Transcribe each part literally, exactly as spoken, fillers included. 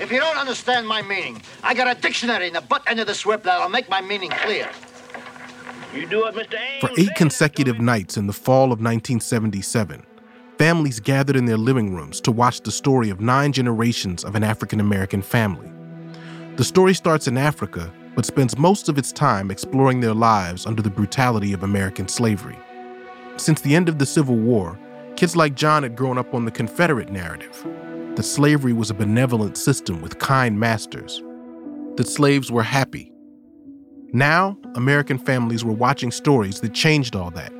If you don't understand my meaning, I got a dictionary in the butt end of this whip that'll make my meaning clear. You do it, Mister Ames. For eight consecutive nights in the fall of nineteen seventy-seven, families gathered in their living rooms to watch the story of nine generations of an African-American family. The story starts in Africa, but spends most of its time exploring their lives under the brutality of American slavery. Since the end of the Civil War, kids like John had grown up on the Confederate narrative, that slavery was a benevolent system with kind masters, that slaves were happy. Now, American families were watching stories that changed all that.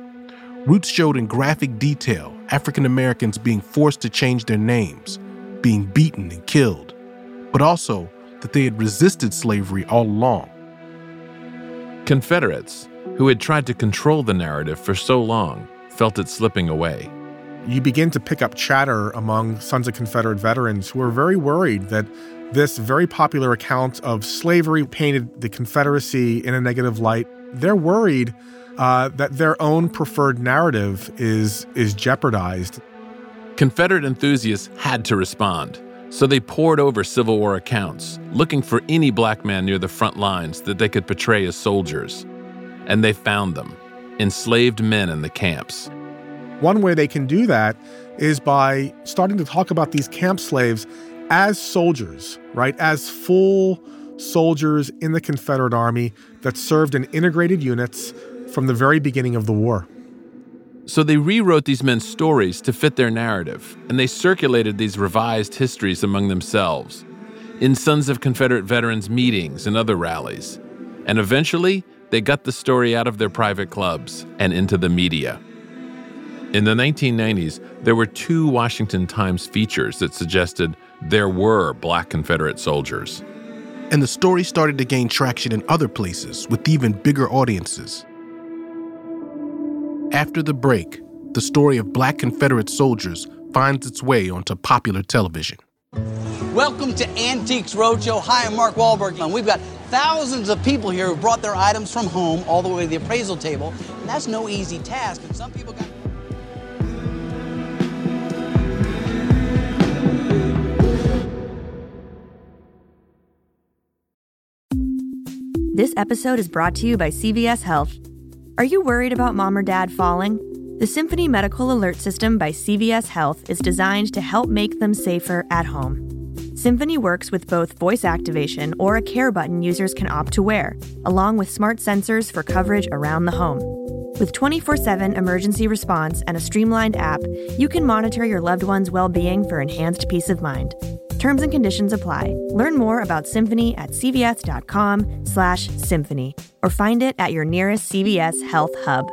Roots showed in graphic detail African Americans being forced to change their names, being beaten and killed, but also that they had resisted slavery all along. Confederates, who had tried to control the narrative for so long, felt it slipping away. You begin to pick up chatter among Sons of Confederate Veterans who are very worried that this very popular account of slavery painted the Confederacy in a negative light. They're worried Uh, that their own preferred narrative is is jeopardized. Confederate enthusiasts had to respond, so they pored over Civil War accounts, looking for any black man near the front lines that they could portray as soldiers. And they found them, enslaved men in the camps. One way they can do that is by starting to talk about these camp slaves as soldiers, right? As full soldiers in the Confederate Army that served in integrated units from the very beginning of the war. So they rewrote these men's stories to fit their narrative, and they circulated these revised histories among themselves, in Sons of Confederate Veterans meetings and other rallies. And eventually, they got the story out of their private clubs and into the media. In the nineteen nineties, there were two Washington Times features that suggested there were black Confederate soldiers. And the story started to gain traction in other places with even bigger audiences. After the break, the story of black Confederate soldiers finds its way onto popular television. Welcome to Antiques Roadshow. Hi, I'm Mark Wahlberg, and we've got thousands of people here who brought their items from home all the way to the appraisal table, and that's no easy task, and some people got... This episode is brought to you by C V S Health. Are you worried about mom or dad falling? The Symphony Medical Alert System by C V S Health is designed to help make them safer at home. Symphony works with both voice activation or a care button users can opt to wear, along with smart sensors for coverage around the home. With twenty-four seven emergency response and a streamlined app, you can monitor your loved one's well-being for enhanced peace of mind. Terms and conditions apply. Learn more about Symphony at cvs.com slash symphony or find it at your nearest C V S Health Hub.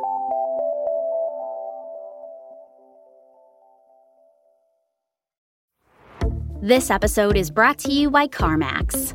This episode is brought to you by CarMax.